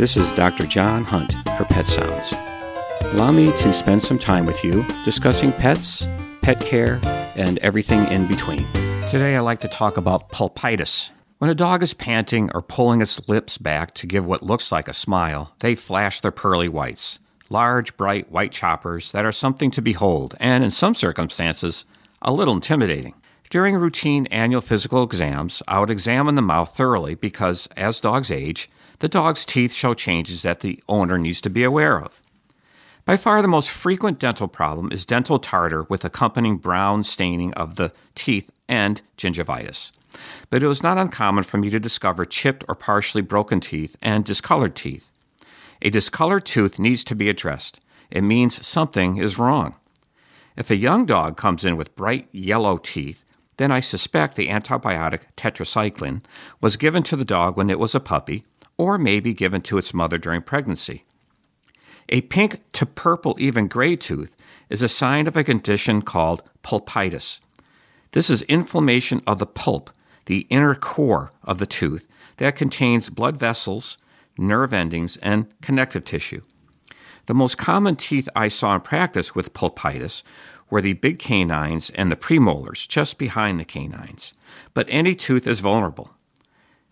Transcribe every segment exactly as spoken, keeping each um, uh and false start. This is Doctor John Hunt for Pet Sounds. Allow me to spend some time with you discussing pets, pet care, and everything in between. Today I like to talk about pulpitis. When a dog is panting or pulling its lips back to give what looks like a smile, they flash their pearly whites. Large, bright, white choppers that are something to behold, and in some circumstances, a little intimidating. During routine annual physical exams, I would examine the mouth thoroughly because, as dogs age, the dog's teeth show changes that the owner needs to be aware of. By far the most frequent dental problem is dental tartar with accompanying brown staining of the teeth and gingivitis. But it was not uncommon for me to discover chipped or partially broken teeth and discolored teeth. A discolored tooth needs to be addressed. It means something is wrong. If a young dog comes in with bright yellow teeth, then I suspect the antibiotic tetracycline was given to the dog when it was a puppy, or maybe given to its mother during pregnancy. A pink to purple, even gray tooth is a sign of a condition called pulpitis. This is inflammation of the pulp, the inner core of the tooth, that contains blood vessels, nerve endings, and connective tissue. The most common teeth I saw in practice with pulpitis were the big canines and the premolars, just behind the canines. But any tooth is vulnerable.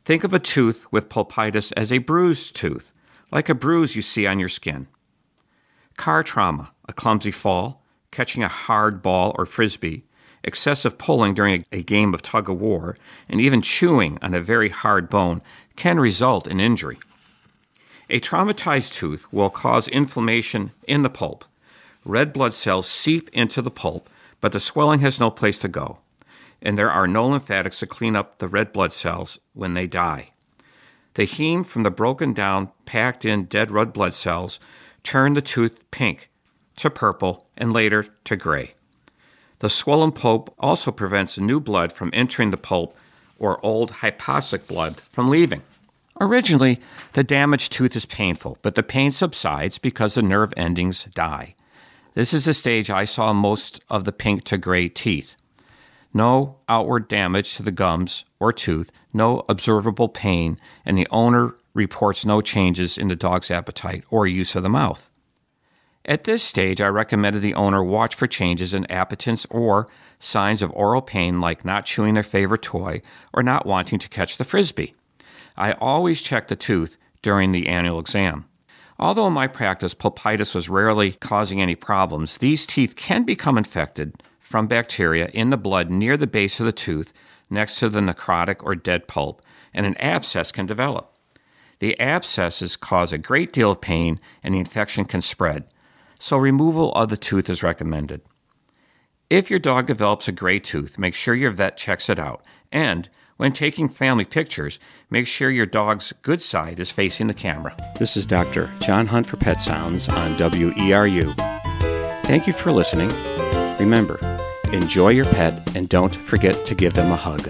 Think of a tooth with pulpitis as a bruised tooth, like a bruise you see on your skin. Car trauma, a clumsy fall, catching a hard ball or frisbee, excessive pulling during a game of tug-of-war, and even chewing on a very hard bone can result in injury. A traumatized tooth will cause inflammation in the pulp. Red blood cells seep into the pulp, but the swelling has no place to go, and there are no lymphatics to clean up the red blood cells when they die. The heme from the broken down, packed in dead red blood cells turn the tooth pink to purple and later to gray. The swollen pulp also prevents new blood from entering the pulp or old hypostatic blood from leaving. Originally, the damaged tooth is painful, but the pain subsides because the nerve endings die. This is the stage I saw most of the pink to gray teeth. No outward damage to the gums or tooth, no observable pain, and the owner reports no changes in the dog's appetite or use of the mouth. At this stage, I recommended the owner watch for changes in appetence or signs of oral pain like not chewing their favorite toy or not wanting to catch the frisbee. I always check the tooth during the annual exam. Although in my practice pulpitis was rarely causing any problems, these teeth can become infected from bacteria in the blood near the base of the tooth next to the necrotic or dead pulp, and an abscess can develop. The abscesses cause a great deal of pain and the infection can spread, so removal of the tooth is recommended. If your dog develops a gray tooth, make sure your vet checks it out, and when taking family pictures, make sure your dog's good side is facing the camera. This is Doctor John Hunt for Pet Sounds on W E R U. Thank you for listening. Remember, enjoy your pet and don't forget to give them a hug.